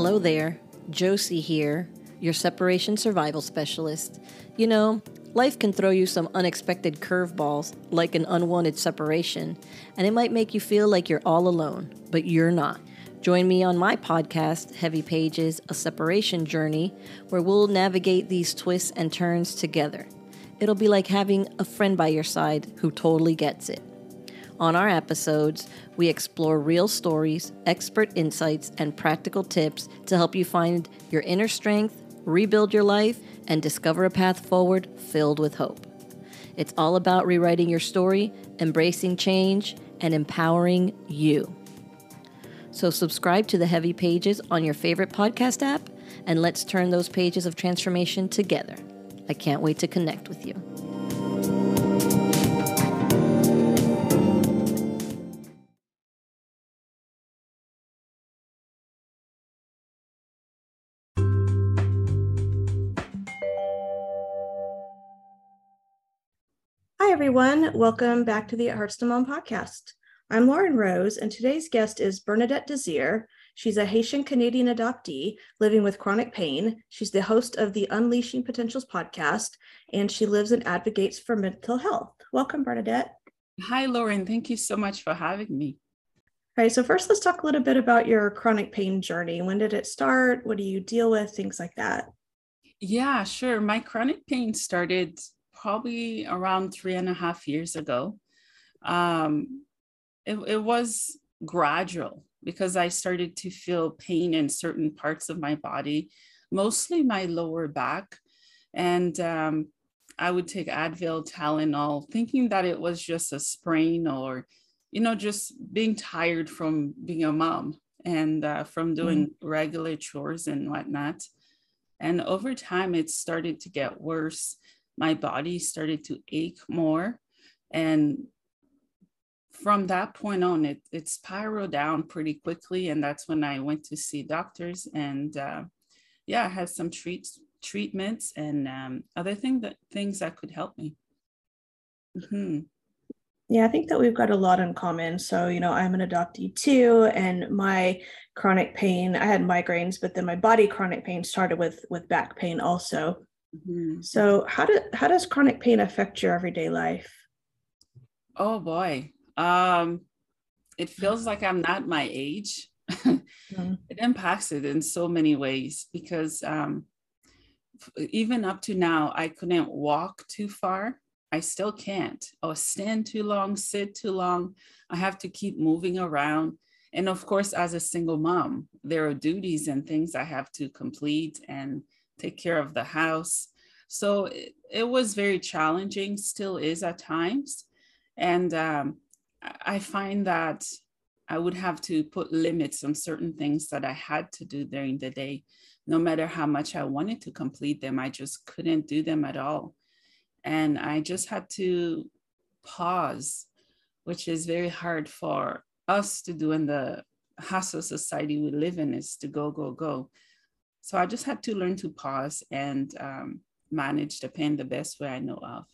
Hello there, Josie here, your separation survival specialist. You know, life can throw you some unexpected curveballs, like an unwanted separation, and it might make you feel like you're all alone, but you're not. Join me on my podcast, Heavy Pages, A Separation Journey, where we'll navigate these twists and turns together. It'll be like having a friend by your side who totally gets it. On our episodes, we explore real stories, expert insights, and practical tips to help you find your inner strength, rebuild your life, and discover a path forward filled with hope. It's all about rewriting your story, embracing change, and empowering you. So subscribe to the Heavy Pages on your favorite podcast app, and let's turn those pages of transformation together. I can't wait to connect with you. Hi, everyone. Welcome back to the It Hurts to Mom podcast. I'm Lauren Rose, and today's guest is Bernadette Desir. She's a Haitian-Canadian adoptee living with chronic pain. She's the host of the Unleashing Potentials podcast, and she lives and advocates for mental health. Welcome, Bernadette. Hi, Lauren. Thank you so much for having me. All right. So first, let's talk a little bit about your chronic pain journey. When did it start? What do you deal with? Things like that. Yeah, sure. My chronic pain started probably around 3.5 years ago. It was gradual because I started to feel pain in certain parts of my body, mostly my lower back. And I would take Advil, Tylenol, thinking that it was just a sprain or, you know, just being tired from being a mom and from doing regular chores and whatnot. And over time, it started to get worse. My body started to ache more. And from that point on, it spiraled down pretty quickly. And that's when I went to see doctors and I had some treatments and other things that could help me. Mm-hmm. Yeah, I think that we've got a lot in common. So, you know, I'm an adoptee too, and my chronic pain, I had migraines, but then my body chronic pain started with back pain also. Mm-hmm. So how does chronic pain affect your everyday life? Oh boy. It feels like I'm not my age. It impacts it in so many ways because even up to now, I couldn't walk too far. I still can't, or stand too long, sit too long. I have to keep moving around. And of course, as a single mom, there are duties and things I have to complete and take care of the house. So it was very challenging, still is at times. And I find that I would have to put limits on certain things that I had to do during the day. No matter how much I wanted to complete them, I just couldn't do them at all. And I just had to pause, which is very hard for us to do in the hustle society we live in, is to go, go, go. So I just had to learn to pause and manage the pain the best way I know of.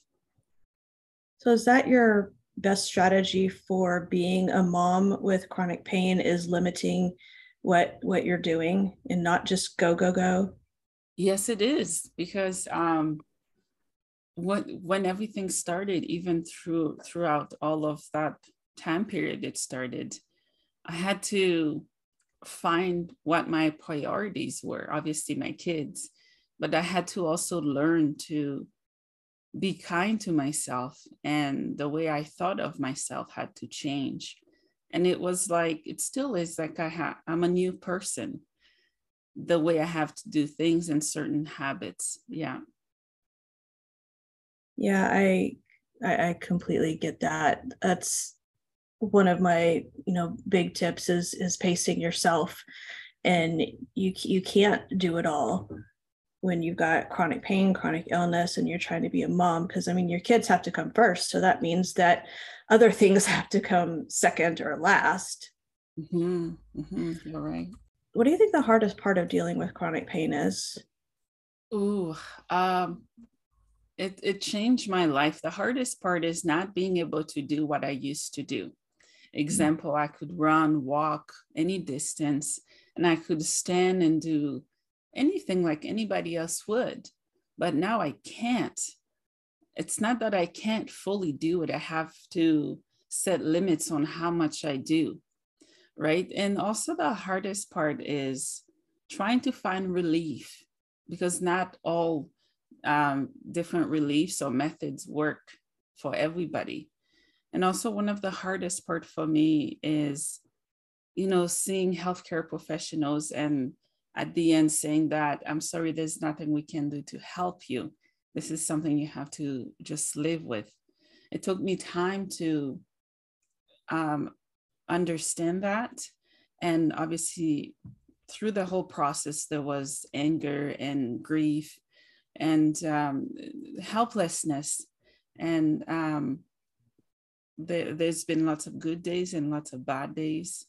So is that your best strategy for being a mom with chronic pain, is limiting what you're doing and not just go, go, go? Yes, it is. Because when everything started, even throughout all of that time period it started, I had to find what my priorities were, obviously my kids, but I had to also learn to be kind to myself, and the way I thought of myself had to change. And it was like, it still is like I'm a new person, the way I have to do things and certain habits. Yeah. Yeah, I completely get that. That's one of my, you know, big tips is pacing yourself, and you can't do it all when you've got chronic pain, chronic illness, and you're trying to be a mom, because I mean, your kids have to come first. So that means that other things have to come second or last. Mm-hmm. Mm-hmm. You're right. What do you think the hardest part of dealing with chronic pain is? Ooh, it changed my life. The hardest part is not being able to do what I used to do. Example, I could run, walk any distance. and I could stand and do anything like anybody else would. But now I can't. It's not that I can't fully do it. I have to set limits on how much I do, right? And also the hardest part is trying to find relief, because not all different reliefs or methods work for everybody. And also one of the hardest part for me is, you know, seeing healthcare professionals and at the end saying that, I'm sorry, there's nothing we can do to help you. This is something you have to just live with. It took me time to understand that. And obviously through the whole process, there was anger and grief and helplessness. And there's been lots of good days and lots of bad days.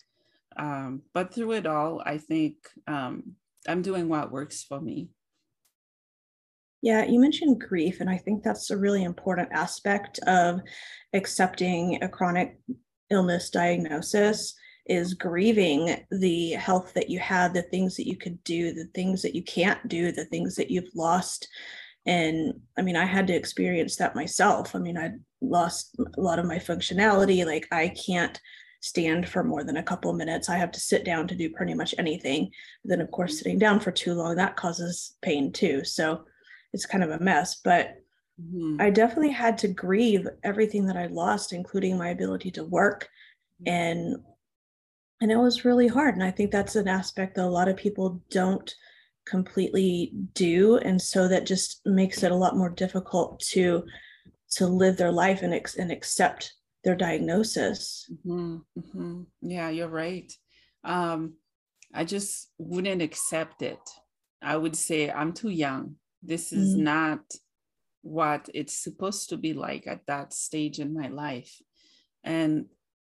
But through it all, I think I'm doing what works for me. Yeah, you mentioned grief, and I think that's a really important aspect of accepting a chronic illness diagnosis is grieving the health that you had, the things that you could do, the things that you can't do, the things that you've lost. And I mean, I had to experience that myself. I mean, I lost a lot of my functionality. Like, I can't stand for more than a couple of minutes. I have to sit down to do pretty much anything. But then, of course, sitting down for too long, that causes pain too. So it's kind of a mess, but I definitely had to grieve everything that I lost, including my ability to work. And it was really hard. And I think that's an aspect that a lot of people don't completely do. And so that just makes it a lot more difficult to live their life and accept their diagnosis. Yeah, you're right. I just wouldn't accept it. I would say I'm too young. This is not what it's supposed to be like at that stage in my life. And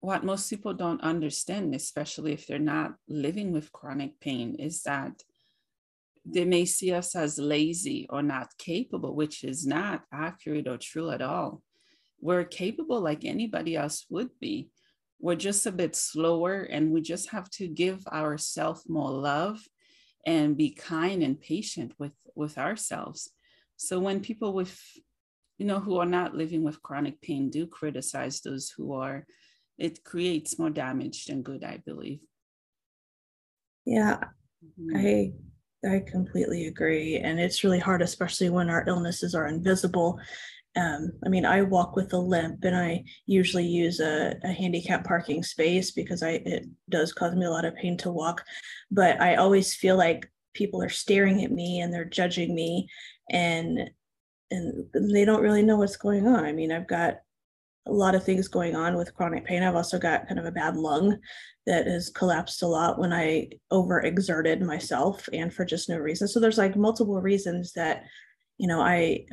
what most people don't understand, especially if they're not living with chronic pain, is that they may see us as lazy or not capable, which is not accurate or true at all. We're capable like anybody else would be. We're just a bit slower, and we just have to give ourselves more love and be kind and patient with ourselves. So when people with, you know, who are not living with chronic pain do criticize those who are, it creates more damage than good, I believe. Yeah, I completely agree. And it's really hard, especially when our illnesses are invisible. I mean, I walk with a limp, and I usually use a handicapped parking space because it does cause me a lot of pain to walk, but I always feel like people are staring at me and they're judging me, and they don't really know what's going on. I mean, I've got a lot of things going on with chronic pain. I've also got kind of a bad lung that has collapsed a lot when I overexerted myself and for just no reason. So there's like multiple reasons that, you know, I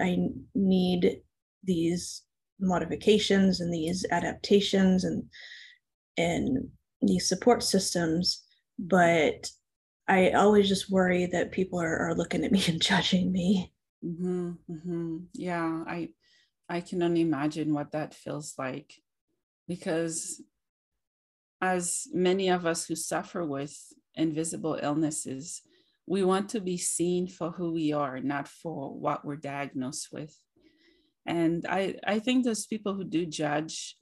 need these modifications and these adaptations and these support systems, but I always just worry that people are looking at me and judging me. Yeah, I can only imagine what that feels like, because as many of us who suffer with invisible illnesses, we want to be seen for who we are, not for what we're diagnosed with. And I think those people who do judge,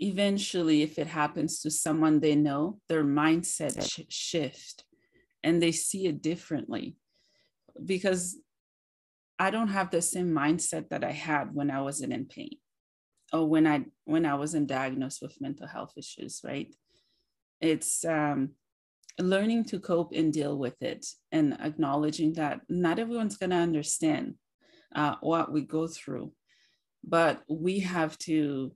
eventually, if it happens to someone they know, their mindset shift and they see it differently. Because I don't have the same mindset that I had when I wasn't in pain or when I wasn't diagnosed with mental health issues, right? It's learning to cope and deal with it, and acknowledging that not everyone's going to understand what we go through, but we have to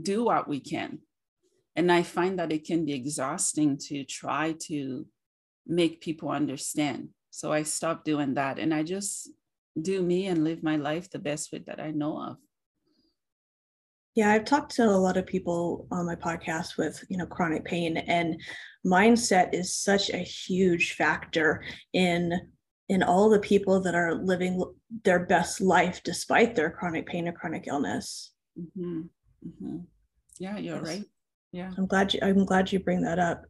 do what we can. And I find that it can be exhausting to try to make people understand. So I stopped doing that, and I just do me and live my life the best way that I know of. Yeah, I've talked to a lot of people on my podcast with, you know, chronic pain, and mindset is such a huge factor in all the people that are living their best life despite their chronic pain or chronic illness. Yeah, you're right. Yeah, I'm glad you bring that up.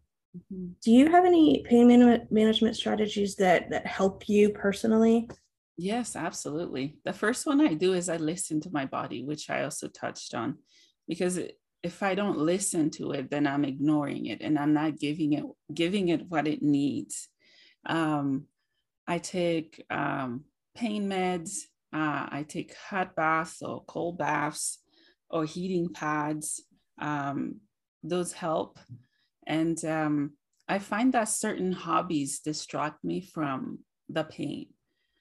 Mm-hmm. Do you have any pain management strategies that help you personally? Yes, absolutely. The first one I do is I listen to my body, which I also touched on, because if I don't listen to it, then I'm ignoring it and I'm not giving it what it needs. I take pain meds. I take hot baths or cold baths or heating pads. Those help. And I find that certain hobbies distract me from the pain.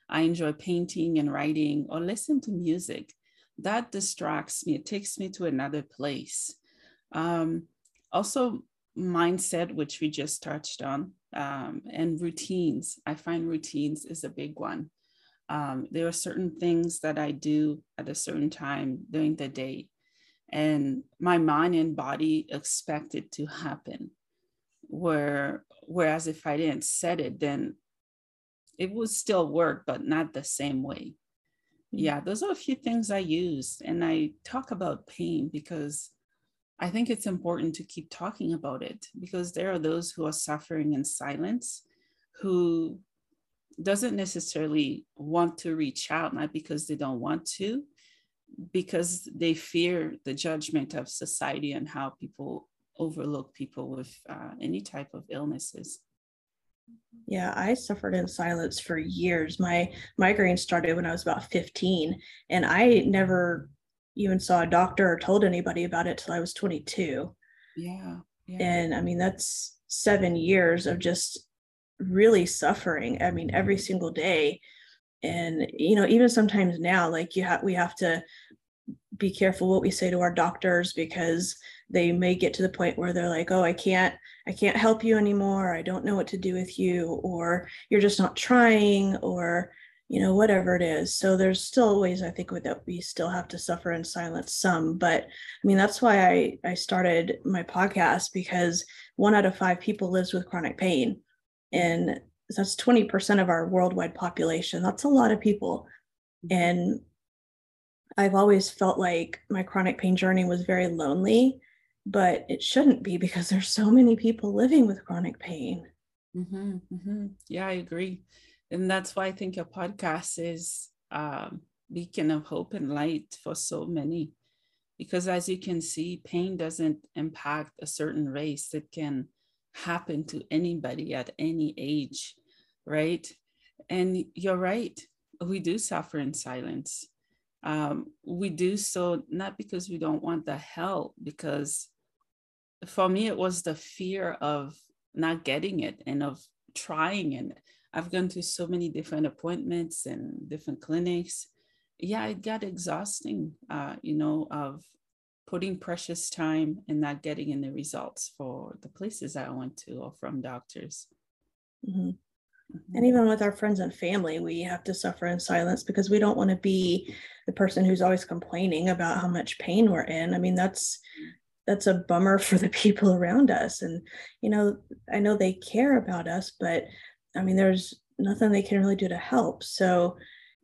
I enjoy painting and writing or listen to music. That distracts me. It takes me to another place. Also, mindset, which we just touched on, and routines. I find routines is a big one. There are certain things that I do at a certain time during the day, and my mind and body expect it to happen. Whereas if I didn't set it, then it would still work, but not the same way. Yeah, those are a few things I use. And I talk about pain because I think it's important to keep talking about it, because there are those who are suffering in silence, who doesn't necessarily want to reach out, not because they don't want to, because they fear the judgment of society and how people overlook people with any type of illnesses. Yeah, I suffered in silence for years. My migraine started when I was about 15, and I never even saw a doctor or told anybody about it till I was 22. Yeah. And I mean, that's 7 years of just really suffering. I mean, every single day. And, you know, even sometimes now, like we have to be careful what we say to our doctors, because they may get to the point where they're like, oh, I can't help you anymore. I don't know what to do with you, or you're just not trying, or, you know, whatever it is. So there's still ways, I think, that we still have to suffer in silence some. But I mean, that's why I started my podcast, because 1 out of 5 people lives with chronic pain. And that's 20% of our worldwide population. That's a lot of people. And I've always felt like my chronic pain journey was very lonely, but it shouldn't be, because there's so many people living with chronic pain. Mm-hmm, mm-hmm. Yeah, I agree. And that's why I think a podcast is a beacon of hope and light for so many, because as you can see, pain doesn't impact a certain race. It can happen to anybody at any age, right? And you're right. We do suffer in silence. We do so not because we don't want the help, because for me, it was the fear of not getting it and of trying. And I've gone to so many different appointments and different clinics. Yeah, it got exhausting, of putting precious time and not getting any results for the places I went to or from doctors. Mm-hmm. And even with our friends and family, we have to suffer in silence, because we don't want to be the person who's always complaining about how much pain we're in. I mean, that's a bummer for the people around us. And, you know, I know they care about us, but I mean, there's nothing they can really do to help. So,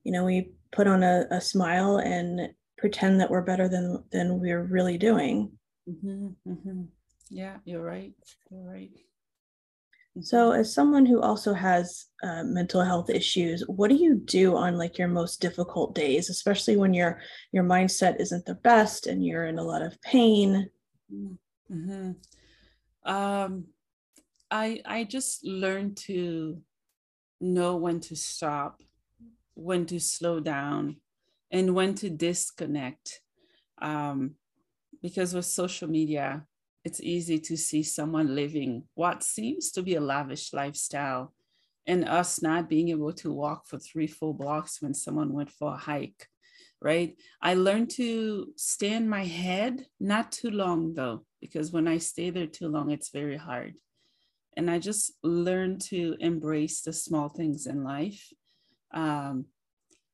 you know, we put on a smile and pretend that we're better than we're really doing. Mm-hmm, mm-hmm. Yeah, you're right. You're right. So as someone who also has mental health issues, what do you do on like your most difficult days, especially when your mindset isn't the best and you're in a lot of pain? Mm-hmm. I just learned to know when to stop, when to slow down, and when to disconnect. Because with social media, it's easy to see someone living what seems to be a lavish lifestyle, and us not being able to walk for 3 full blocks when someone went for a hike, right? I learned to stay in my head, not too long though, because when I stay there too long, it's very hard. And I just learned to embrace the small things in life.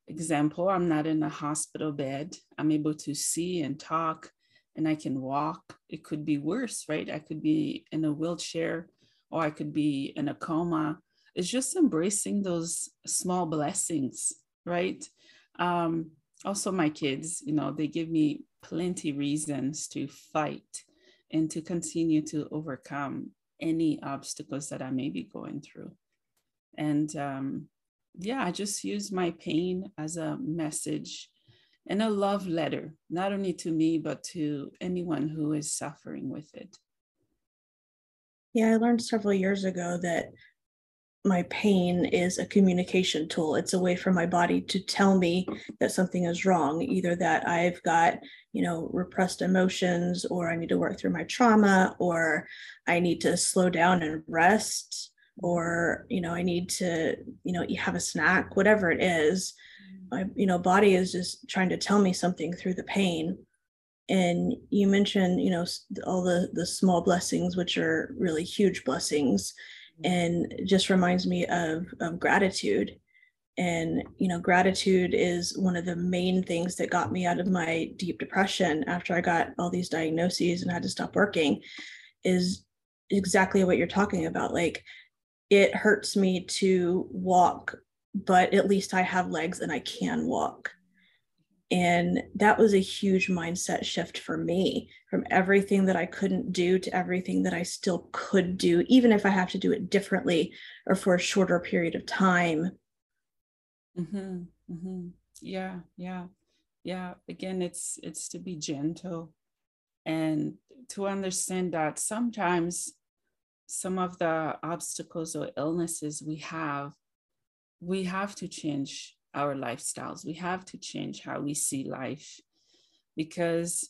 Example, I'm not in a hospital bed. I'm able to see and talk, and I can walk. It could be worse, right? I could be in a wheelchair, or I could be in a coma. It's just embracing those small blessings, right? Also my kids, you know, they give me plenty reasons to fight and to continue to overcome any obstacles that I may be going through. And yeah, I just use my pain as a message and a love letter, not only to me, but to anyone who is suffering with it. Yeah, I learned several years ago that my pain is a communication tool. It's a way for my body to tell me that something is wrong, either that I've got, you know, repressed emotions, or I need to work through my trauma, or I need to slow down and rest, or, you know, I need to, you know, have a snack, whatever it is. My, you know, body is just trying to tell me something through the pain. And you mentioned, you know, all the small blessings, which are really huge blessings. And it just reminds me of gratitude. And, you know, gratitude is one of the main things that got me out of my deep depression after I got all these diagnoses and had to stop working, is exactly what you're talking about. Like, it hurts me to walk, but at least I have legs and I can walk. And that was a huge mindset shift for me, from everything that I couldn't do to everything that I still could do, even if I have to do it differently or for a shorter period of time. Mm-hmm. Mm-hmm. Yeah. Yeah. Yeah. Again, it's to be gentle and to understand that sometimes some of the obstacles or illnesses we have to change our lifestyles. We have to change how we see life, because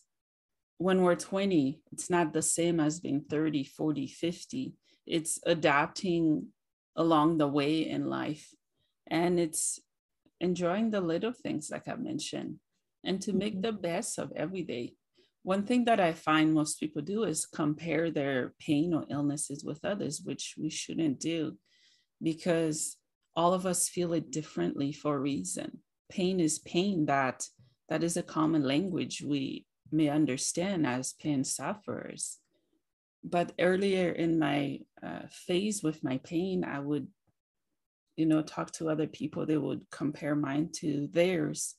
when we're 20, it's not the same as being 30, 40, 50. It's adapting along the way in life, and it's enjoying the little things, like I mentioned, and to make the best of every day. One thing that I find most people do is compare their pain or illnesses with others, which we shouldn't do, because all of us feel it differently for a reason. Pain is pain. That is a common language we may understand as pain sufferers. But earlier in my phase with my pain, I would, you know, talk to other people. They would compare mine to theirs,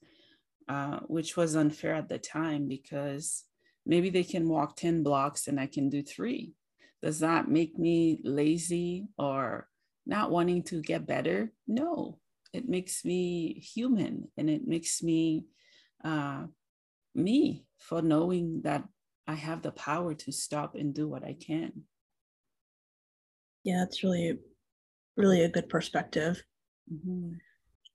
which was unfair at the time, because maybe they can walk 10 blocks and I can do 3. Does that make me lazy or not wanting to get better? No, it makes me human, and it makes me me, for knowing that I have the power to stop and do what I can. Yeah, that's really, really a good perspective. Mm-hmm.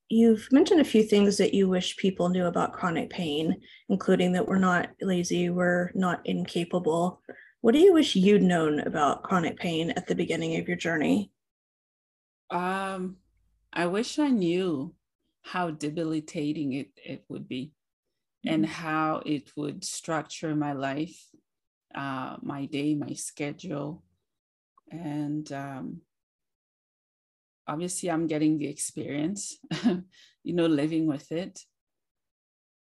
You've mentioned a few things that you wish people knew about chronic pain, including that we're not lazy, we're not incapable. What do you wish you'd known about chronic pain at the beginning of your journey? I wish I knew how debilitating it would be, and how it would structure my life, my day, my schedule. And obviously I'm getting the experience, you know, living with it.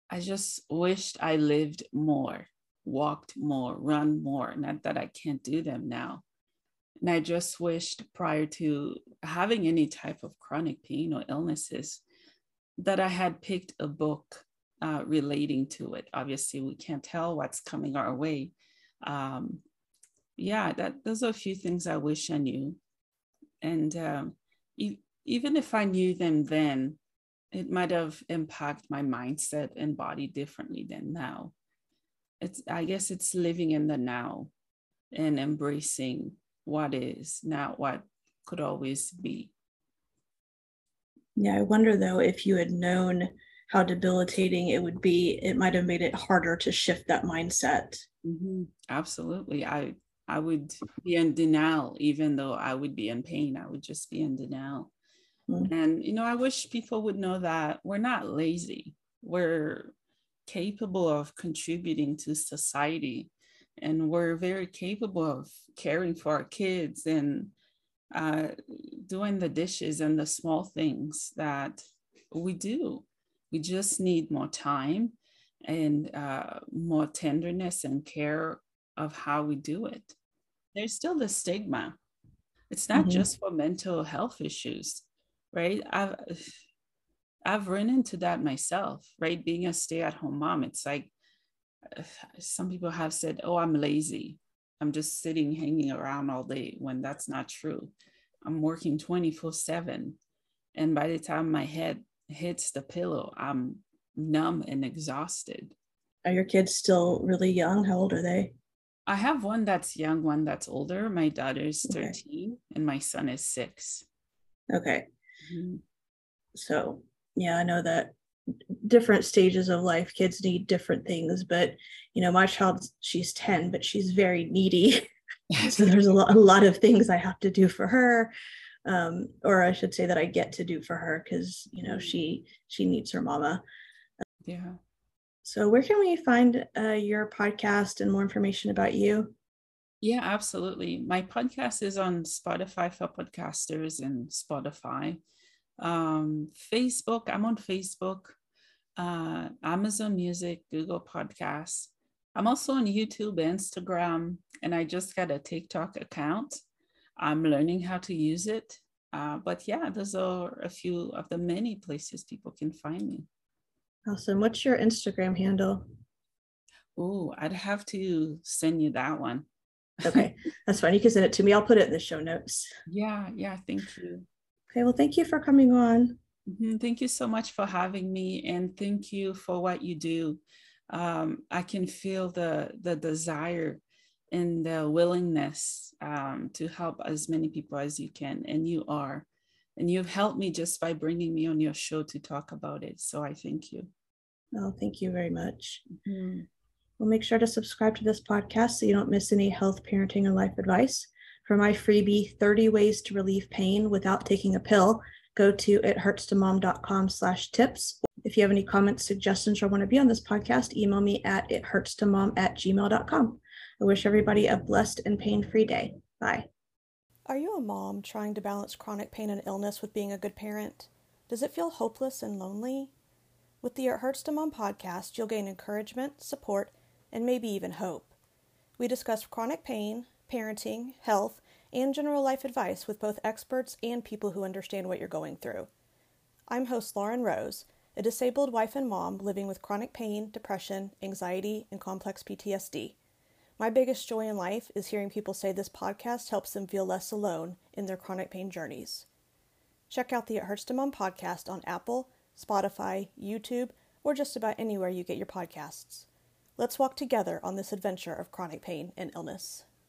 I just wished I lived more, walked more, run more. Not that I can't do them now. And I just wished, prior to having any type of chronic pain or illnesses, that I had picked a book relating to it. Obviously, we can't tell what's coming our way. Yeah, those are a few things I wish I knew. And even if I knew them then, it might have impacted my mindset and body differently than now. I guess it's living in the now and embracing what is, not what could always be. Yeah, I wonder though, if you had known how debilitating it would be, it might have made it harder to shift that mindset. Mm-hmm. Absolutely. I would be in denial, even though I would be in pain. I would just be in denial. Mm-hmm. And, you know, I wish people would know that we're not lazy. We're capable of contributing to society. And we're very capable of caring for our kids and doing the dishes and the small things that we do. We just need more time and more tenderness and care of how we do it. There's still the stigma. It's not just for mental health issues, right? I've run into that myself, right? Being a stay-at-home mom, it's like, some people have said, oh, I'm lazy. I'm just sitting, hanging around all day, when that's not true. I'm working 24/7. And by the time my head hits the pillow, I'm numb and exhausted. Are your kids still really young? How old are they? I have one that's young, one that's older. My daughter's 13 and my son is 6. Okay. Mm-hmm. So, yeah, I know that different stages of life, kids need different things, but you know, my child, she's 10, but she's very needy. So there's a lot of things I have to do for her. Or I should say that I get to do for her, because you know, she needs her mama. Yeah. So where can we find your podcast and more information about you? Yeah, absolutely. My podcast is on Spotify for podcasters and Spotify. Facebook, I'm on Facebook, Amazon Music, Google Podcasts. I'm also on YouTube, Instagram, and I just got a TikTok account. I'm learning how to use it. But yeah, those are a few of the many places people can find me. Awesome. What's your Instagram handle? Oh, I'd have to send you that one. Okay, that's fine. You can send it to me. I'll put it in the show notes. Yeah. Thank you. Okay, well, thank you for coming on. Mm-hmm. Thank you so much for having me, and thank you for what you do. I can feel the desire and the willingness to help as many people as you can, and you are. And you've helped me just by bringing me on your show to talk about it. So I thank you. Well, thank you very much. Mm-hmm. Well, make sure to subscribe to this podcast so you don't miss any health, parenting, and life advice. For my freebie, 30 ways to relieve pain without taking a pill, go to ithurtstomom.com/tips. If you have any comments, suggestions, or want to be on this podcast, email me at ithurtstomom@gmail.com. I wish everybody a blessed and pain-free day. Bye. Are you a mom trying to balance chronic pain and illness with being a good parent? Does it feel hopeless and lonely? With the It Hurts to Mom podcast, you'll gain encouragement, support, and maybe even hope. We discuss chronic pain, parenting, health, and general life advice with both experts and people who understand what you're going through. I'm host Lauren Rose, a disabled wife and mom living with chronic pain, depression, anxiety, and complex PTSD. My biggest joy in life is hearing people say this podcast helps them feel less alone in their chronic pain journeys. Check out the It Hurts to Mom podcast on Apple, Spotify, YouTube, or just about anywhere you get your podcasts. Let's walk together on this adventure of chronic pain and illness.